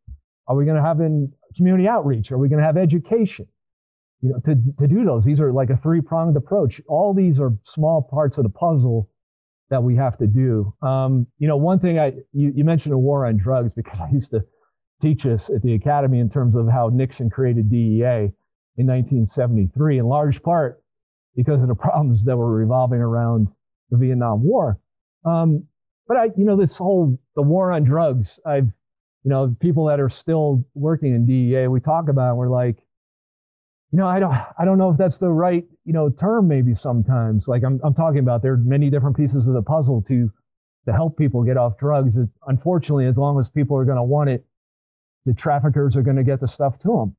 are we going to have in community outreach? Are we going to have education? You know, to, to do those, these are like a three-pronged approach. All these are small parts of the puzzle that we have to do. Um, you know, one thing I, you, you mentioned a war on drugs, because I used to teach us at the Academy in terms of how Nixon created D E A in nineteen seventy-three, in large part because of the problems that were revolving around the Vietnam War. Um, but I, you know, this whole, the war on drugs, I've, you know, people that are still working in D E A, we talk about it, we're like, you know, I don't, I don't know if that's the right, you know, term maybe sometimes. Like I'm, I'm talking about, there are many different pieces of the puzzle to, to help people get off drugs. Unfortunately, as long as people are going to want it, the traffickers are going to get the stuff to them.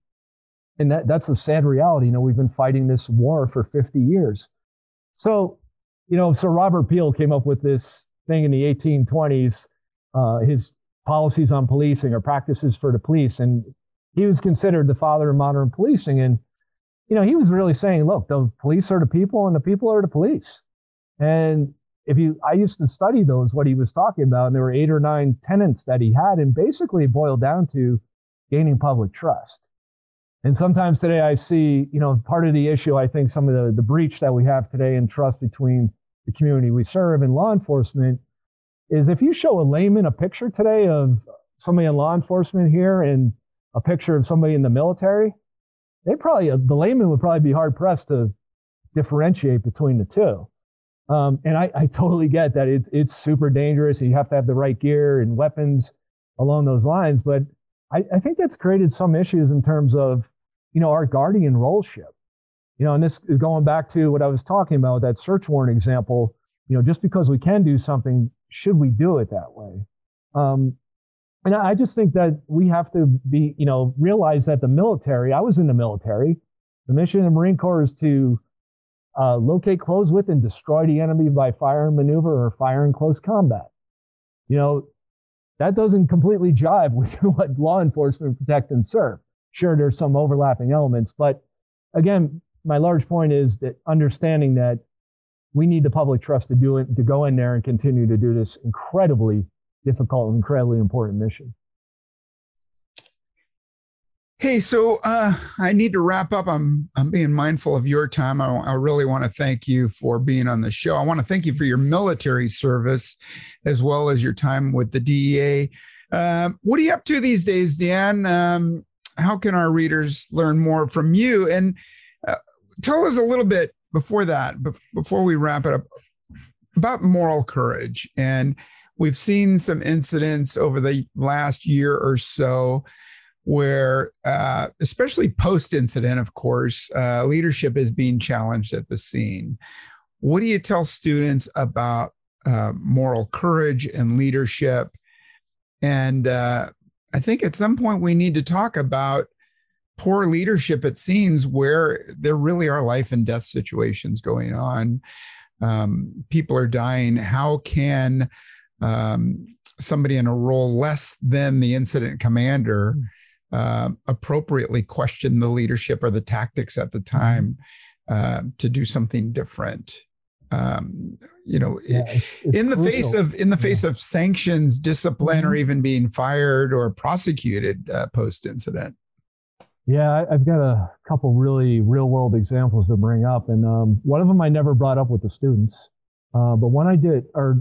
And that, that's the sad reality. You know, we've been fighting this war for fifty years. So, you know, Sir Robert Peel came up with this thing in the eighteen twenties, uh, his policies on policing or practices for the police. And he was considered the father of modern policing. And, you know, he was really saying, look, the police are the people and the people are the police. And if you, I used to study those, what he was talking about, and there were eight or nine tenets that he had, and basically it boiled down to gaining public trust. And sometimes today I see, you know, part of the issue, I think some of the, the breach that we have today in trust between the community we serve and law enforcement is, if you show a layman a picture today of somebody in law enforcement here and a picture of somebody in the military, they probably, the layman would probably be hard pressed to differentiate between the two. Um, and I, I totally get that it, it's super dangerous, and you have to have the right gear and weapons along those lines. But I, I think that's created some issues in terms of, you know, our guardian roleship. You know, and this is going back to what I was talking about, that search warrant example. You know, just because we can do something, should we do it that way? Um, and I just think that we have to be, you know, realize that the military, I was in the military, the mission of the Marine Corps is to uh, locate, close with, and destroy the enemy by fire and maneuver or fire in close combat. You know, that doesn't completely jive with what law enforcement protect and serve. Sure, there's some overlapping elements, but again, my large point is that understanding that we need the public trust to do it, to go in there and continue to do this incredibly difficult and incredibly important mission. Hey, so uh, I need to wrap up. I'm I'm being mindful of your time. I, I really want to thank you for being on the show. I want to thank you for your military service, as well as your time with the D E A. Um, what are you up to these days, Dan? Um, how can our readers learn more from you? And uh, tell us a little bit before that, before we wrap it up, about moral courage. And we've seen some incidents over the last year or so where, uh, especially post-incident, of course, uh, leadership is being challenged at the scene. What do you tell students about uh, moral courage and leadership? And uh, I think at some point we need to talk about poor leadership at scenes where there really are life and death situations going on. Um, people are dying. How can um, somebody in a role less than the incident commander uh, appropriately question the leadership or the tactics at the time uh, to do something different? Um, you know, yeah, it's, it's in the crucial. face of in the face yeah. of sanctions, discipline, or even being fired or prosecuted uh, post-incident. Yeah, I've got a couple really real-world examples to bring up, and um, one of them I never brought up with the students, uh, but one I did or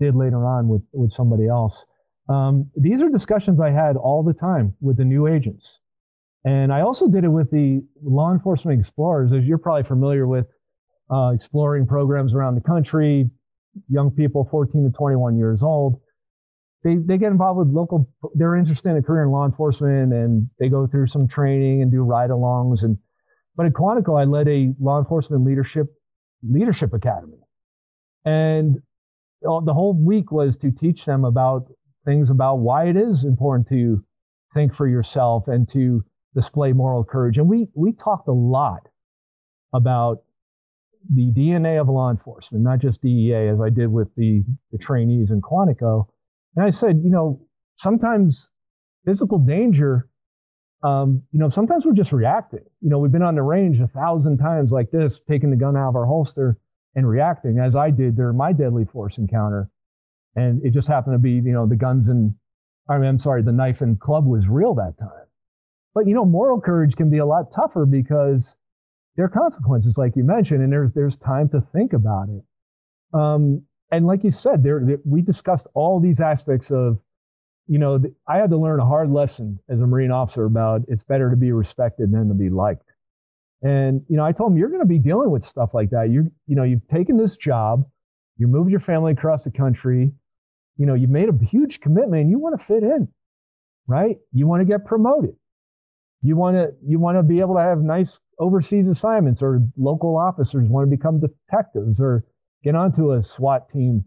did later on with with somebody else. Um, these are discussions I had all the time with the new agents, and I also did it with the law enforcement explorers, as you're probably familiar with. Uh, exploring programs around the country, young people fourteen to twenty-one years old, they they get involved with local, they're interested in a career in law enforcement, and they go through some training and do ride-alongs. And but at Quantico, I led a law enforcement leadership leadership academy, and the whole week was to teach them about things about why it is important to think for yourself and to display moral courage. And we we talked a lot about the D N A of law enforcement, not just D E A, as I did with the, the trainees in Quantico. And I said, you know, sometimes physical danger, um, you know, sometimes we're just reacting. You know, we've been on the range a thousand times like this, taking the gun out of our holster and reacting, as I did during my deadly force encounter. And it just happened to be, you know, the guns and, I mean, I'm sorry, the knife and club was real that time. But, you know, moral courage can be a lot tougher because there are consequences, like you mentioned, and there's there's time to think about it. Um, and like you said, there, there we discussed all these aspects of, you know, the, I had to learn a hard lesson as a Marine officer about it's better to be respected than to be liked. And you know, I told him, you're going to be dealing with stuff like that. You you know, you've taken this job, you moved your family across the country, you know, you've made a huge commitment, and you want to fit in, right? You want to get promoted. You want to you want to be able to have nice overseas assignments, or local officers want to become detectives or get onto a SWAT team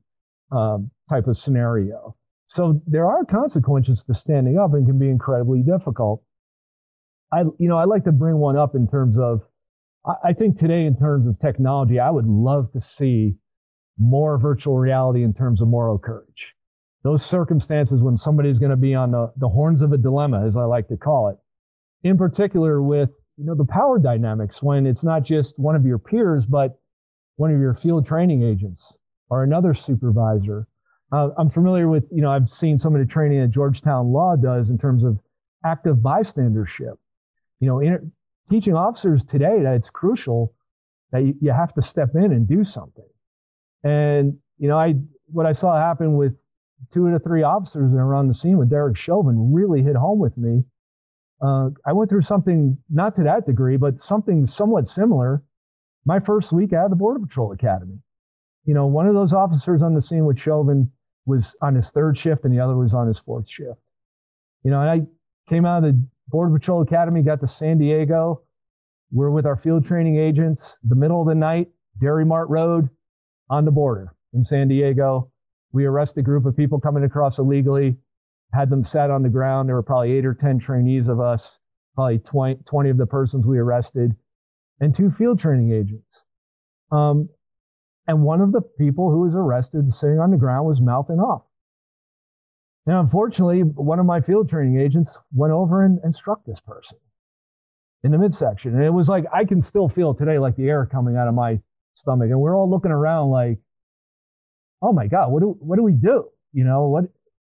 um, type of scenario. So there are consequences to standing up, and can be incredibly difficult. I you know I like to bring one up in terms of I, I think today in terms of technology, I would love to see more virtual reality in terms of moral courage. Those circumstances when somebody's going to be on the, the horns of a dilemma, as I like to call it. In particular with, you know, the power dynamics, when it's not just one of your peers, but one of your field training agents or another supervisor. Uh, I'm familiar with, you know, I've seen some of the training that Georgetown Law does in terms of active bystandership. You know, in, teaching officers today that it's crucial that you, you have to step in and do something. And, you know, I what I saw happen with two of the three officers that were on the scene with Derek Chauvin really hit home with me. Uh, I went through something, not to that degree, but something somewhat similar my first week out of the Border Patrol Academy. You know, one of those officers on the scene with Chauvin was on his third shift and the other was on his fourth shift. You know, and I came out of the Border Patrol Academy, got to San Diego. We're with our field training agents, the middle of the night, Dairy Mart Road, on the border in San Diego. We arrest a group of people coming across illegally. Had them sat on the ground. There were probably eight or ten trainees of us, probably twenty, twenty of the persons we arrested, and two field training agents. Um, and one of the people who was arrested sitting on the ground was mouthing off. Now, unfortunately, one of my field training agents went over and, and struck this person in the midsection. And it was like, I can still feel today like the air coming out of my stomach. And we're all looking around like, oh my God, what do, what do we do? You know, what?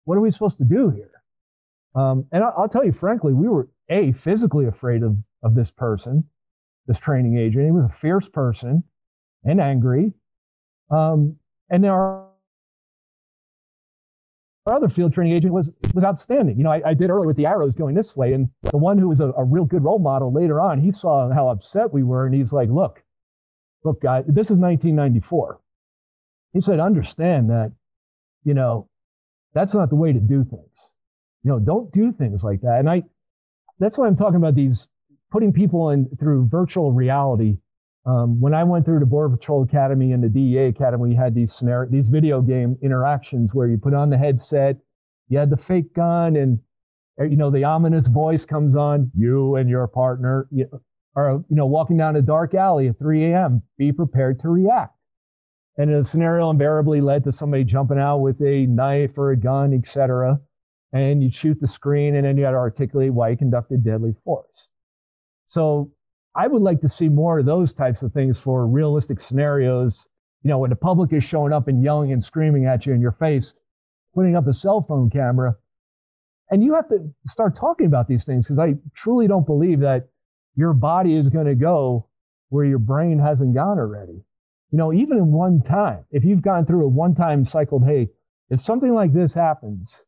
What are we supposed to do here? Um, and I'll, I'll tell you, frankly, we were, A, physically afraid of, of this person, this training agent. He was a fierce person and angry. Um, and our, our other field training agent was, was outstanding. You know, I, I did earlier with the arrows going this way, and the one who was a, a real good role model later on, he saw how upset we were, and he's like, look, look, guys, this is nineteen ninety-four. He said, understand that, you know, that's not the way to do things. You know, don't do things like that. And I, that's why I'm talking about these, putting people in through virtual reality. Um, when I went through the Border Patrol Academy and the D E A Academy, we had these scenario, these video game interactions where you put on the headset, you had the fake gun, and you know the ominous voice comes on. You and your partner you, are you know walking down a dark alley at three a m Be prepared to react. And the scenario invariably led to somebody jumping out with a knife or a gun, et cetera. And you shoot the screen, and then you had to articulate why you conducted deadly force. So I would like to see more of those types of things for realistic scenarios. You know, when the public is showing up and yelling and screaming at you in your face, putting up a cell phone camera. And you have to start talking about these things, because I truly don't believe that your body is going to go where your brain hasn't gone already. You know, even in one time, if you've gone through a one-time cycled, hey, if something like this happens,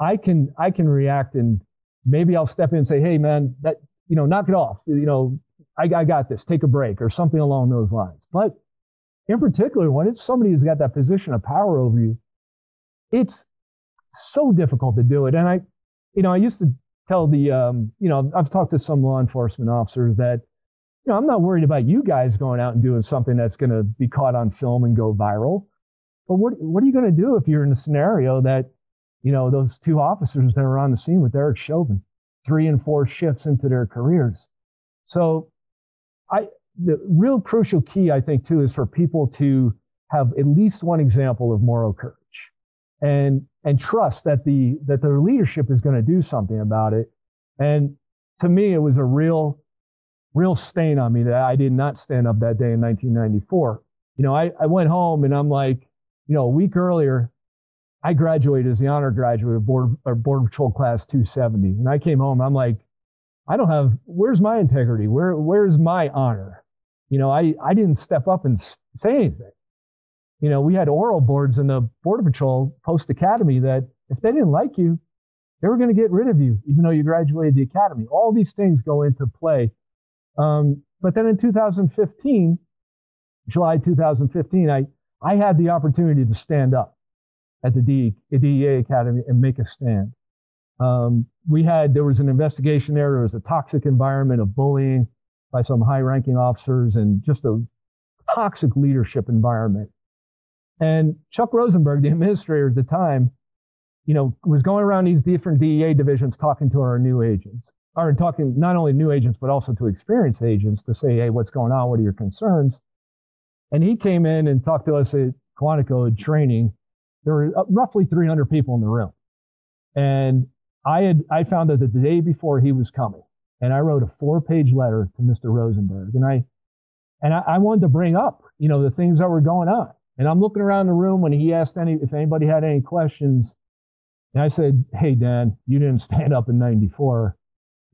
I can I can react, and maybe I'll step in and say, hey, man, that, you know, knock it off. You know, I, I got this. Take a break, or something along those lines. But in particular, when it's somebody who's got that position of power over you, it's so difficult to do it. And I, you know, I used to tell the, um, you know, I've talked to some law enforcement officers that, you know, I'm not worried about you guys going out and doing something that's going to be caught on film and go viral. But what what are you going to do if you're in a scenario that, you know, those two officers that were on the scene with Derek Chauvin, three and four shifts into their careers? So I, the real crucial key, I think, too, is for people to have at least one example of moral courage and and trust that the that their leadership is going to do something about it. And to me, it was a real... real stain on me that I did not stand up that day in nineteen ninety-four. You know, I, I went home and I'm like, you know, a week earlier, I graduated as the honor graduate of Border, or Border Patrol Class two seventy. And I came home, I'm like, I don't have, where's my integrity? Where Where's my honor? You know, I, I didn't step up and say anything. You know, we had oral boards in the Border Patrol Post Academy that if they didn't like you, they were going to get rid of you, even though you graduated the academy. All these things go into play. Um, but then in two thousand fifteen, July two thousand fifteen, I, I had the opportunity to stand up at the D E A Academy and make a stand. Um, we had, there was an investigation there. There was a toxic environment of bullying by some high-ranking officers and just a toxic leadership environment. And Chuck Rosenberg, the administrator at the time, you know, was going around these different D E A divisions talking to our new agents. Are talking not only new agents, but also to experienced agents to say, hey, what's going on? What are your concerns? And he came in and talked to us at Quantico training. There were roughly three hundred people in the room. And I had I found out that the day before he was coming. And I wrote a four-page letter to Mister Rosenberg. And I and I, I wanted to bring up, you know, the things that were going on. And I'm looking around the room when he asked any if anybody had any questions. And I said, hey, Dan, you didn't stand up in ninety-four.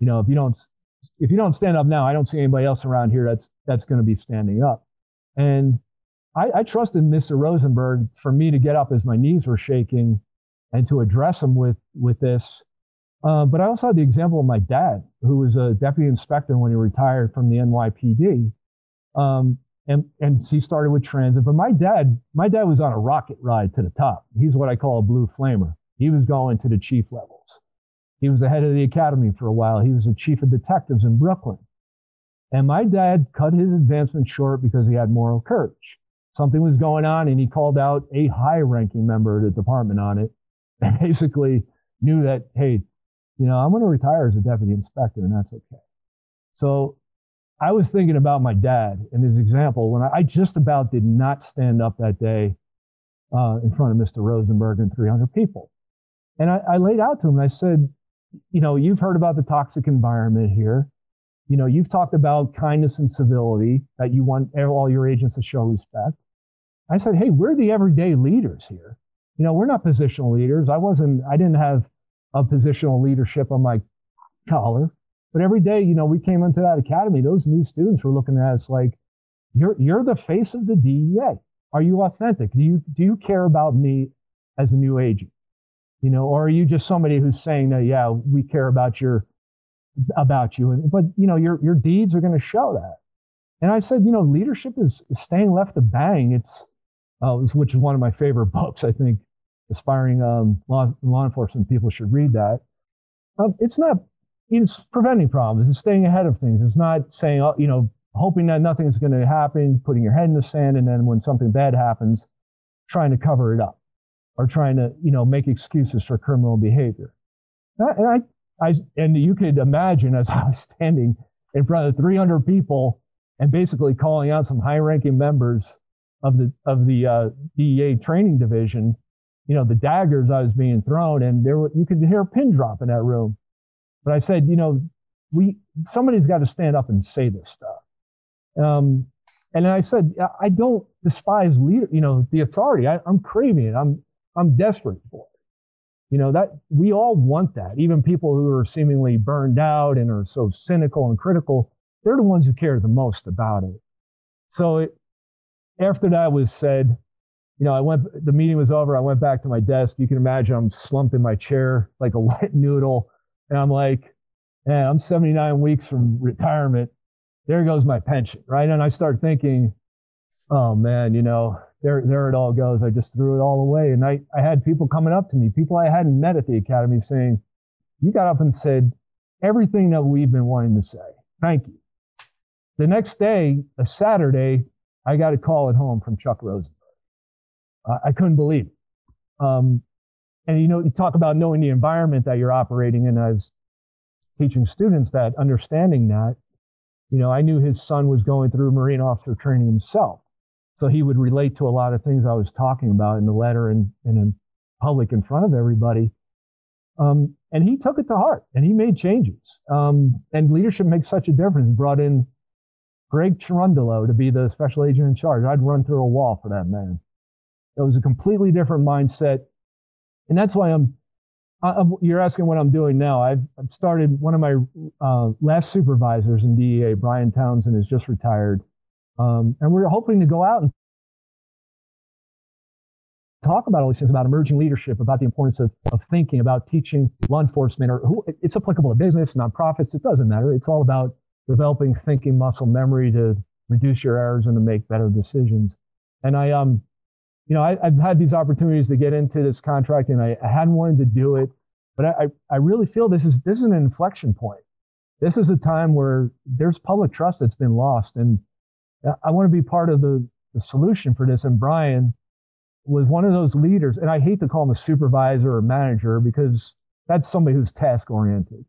You know, if you don't, if you don't stand up now, I don't see anybody else around here that's that's going to be standing up. And I, I trusted Mister Rosenberg for me to get up as my knees were shaking, and to address him with with this. Uh, but I also had the example of my dad, who was a deputy inspector when he retired from the N Y P D, um, and and he started with transit. But my dad, my dad was on a rocket ride to the top. He's what I call a blue flamer. He was going to the chief levels. He was the head of the academy for a while. He was the chief of detectives in Brooklyn. And my dad cut his advancement short because he had moral courage. Something was going on, and he called out a high-ranking member of the department on it and basically knew that, hey, you know, I'm going to retire as a deputy inspector, and that's okay. So I was thinking about my dad and his example when I, I just about did not stand up that day uh, in front of Mister Rosenberg and three hundred people. And I, I laid out to him, and I said, you know, you've heard about the toxic environment here. You know, you've talked about kindness and civility, that you want all your agents to show respect. I said, hey, we're the everyday leaders here. You know, we're not positional leaders. I wasn't, I didn't have a positional leadership on my collar. But every day, you know, we came into that academy, those new students were looking at us like, you're, you're the face of the D E A. Are you authentic? Do you, do you care about me as a new agent? You know, or are you just somebody who's saying that, yeah, we care about your, about you, and but you know, your your deeds are going to show that. And I said, you know, leadership is, is staying left of bang. It's, uh, which is one of my favorite books. I think aspiring um, law law enforcement people should read that. Um, it's not it's preventing problems. It's staying ahead of things. It's not saying, you know, hoping that nothing's going to happen, putting your head in the sand, and then when something bad happens, trying to cover it up or trying to, you know, make excuses for criminal behavior. And I, I, and you could imagine as I was standing in front of three hundred people and basically calling out some high-ranking members of the of the uh, D E A training division, you know, the daggers I was being thrown, and there were, you could hear a pin drop in that room. But I said, you know, we somebody's got to stand up and say this stuff. Um, and I said, I don't despise leader, you know, the authority. I, I'm craving it. I'm I'm desperate for it. You know, that we all want that. Even people who are seemingly burned out and are so cynical and critical, they're the ones who care the most about it. So it, after that was said, you know, I went, the meeting was over. I went back to my desk. You can imagine I'm slumped in my chair like a wet noodle. And I'm like, man, I'm seventy-nine weeks from retirement. There goes my pension, right? And I start thinking, oh man, you know, there, there it all goes. I just threw it all away. And I, I had people coming up to me, people I hadn't met at the academy, saying, you got up and said everything that we've been wanting to say. Thank you. The next day, a Saturday, I got a call at home from Chuck Rosenberg. Uh, I couldn't believe it. Um, and you know, you talk about knowing the environment that you're operating in. I was teaching students that, understanding that, you know, I knew his son was going through Marine officer training himself. So he would relate to a lot of things I was talking about in the letter and, and in public in front of everybody. Um, and he took it to heart and he made changes. Um, and leadership makes such a difference. He brought in Greg Cherundolo to be the special agent in charge. I'd run through a wall for that man. It was a completely different mindset. And that's why I'm, I'm you're asking what I'm doing now. I've, I've started, one of my uh, last supervisors in D E A, Brian Townsend, is just retired. Um, and we're hoping to go out and talk about all these things, about emerging leadership, about the importance of, of thinking, about teaching law enforcement, or who, it's applicable to business, nonprofits, it doesn't matter. It's all about developing thinking muscle memory to reduce your errors and to make better decisions. And I, um, you know, I, I've had these opportunities to get into this contract, and I, I hadn't wanted to do it, but I, I really feel this is, this is an inflection point. This is a time where there's public trust that's been lost. And I want to be part of the, the solution for this. And Brian was one of those leaders, and I hate to call him a supervisor or manager because that's somebody who's task oriented.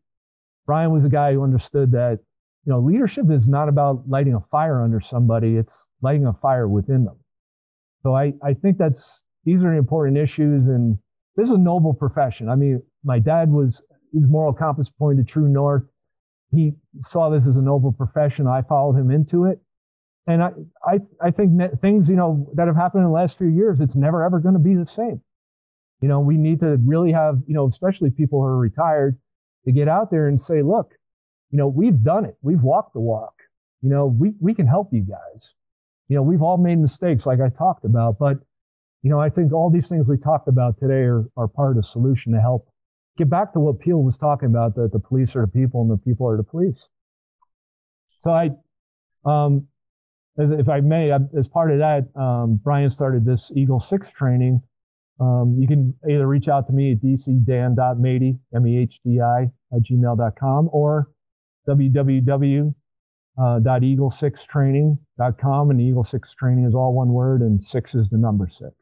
Brian was a guy who understood that, you know, leadership is not about lighting a fire under somebody, it's lighting a fire within them. So I, I think that's, these are important issues, and this is a noble profession. I mean, my dad was, his moral compass pointed true north. He saw this as a noble profession. I followed him into it. And I, I, I think that things, you know, that have happened in the last few years, it's never, ever going to be the same. You know, we need to really have, you know, especially people who are retired, to get out there and say, look, you know, we've done it. We've walked the walk. You know, we, we can help you guys. You know, we've all made mistakes like I talked about, but, you know, I think all these things we talked about today are, are part of the solution to help get back to what Peel was talking about, that the police are the people and the people are the police. So I, um, if I may, as part of that, um, Brian started this Eagle Six training. Um, you can either reach out to me at dcdan.mehdi, M E H D I, at gmail dot com, or w w w dot eagle six training dot com. And Eagle Six Training is all one word, and six is the number six.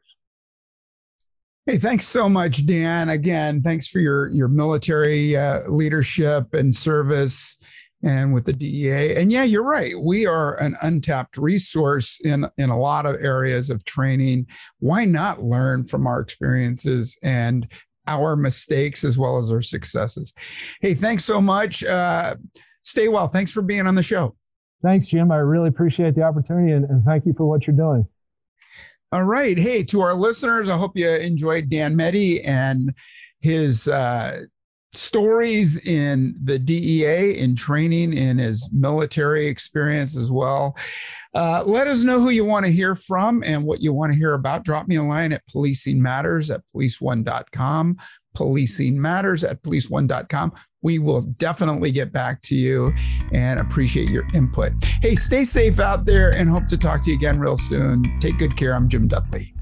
Hey, thanks so much, Dan. Again, thanks for your, your military uh, leadership and service, and with the D E A. And yeah, you're right. We are an untapped resource in, in a lot of areas of training. Why not learn from our experiences and our mistakes as well as our successes? Hey, thanks so much. Uh, stay well. Thanks for being on the show. Thanks, Jim. I really appreciate the opportunity, and, and thank you for what you're doing. All right. Hey, to our listeners, I hope you enjoyed Dan Mehdi and his uh stories in the D E A, in training, in his military experience as well. Uh, let us know who you want to hear from and what you want to hear about. Drop me a line at policing matters at police one dot com, policing matters at police one dot com. We will definitely get back to you and appreciate your input. Hey, stay safe out there, and hope to talk to you again real soon. Take good care. I'm Jim Dudley.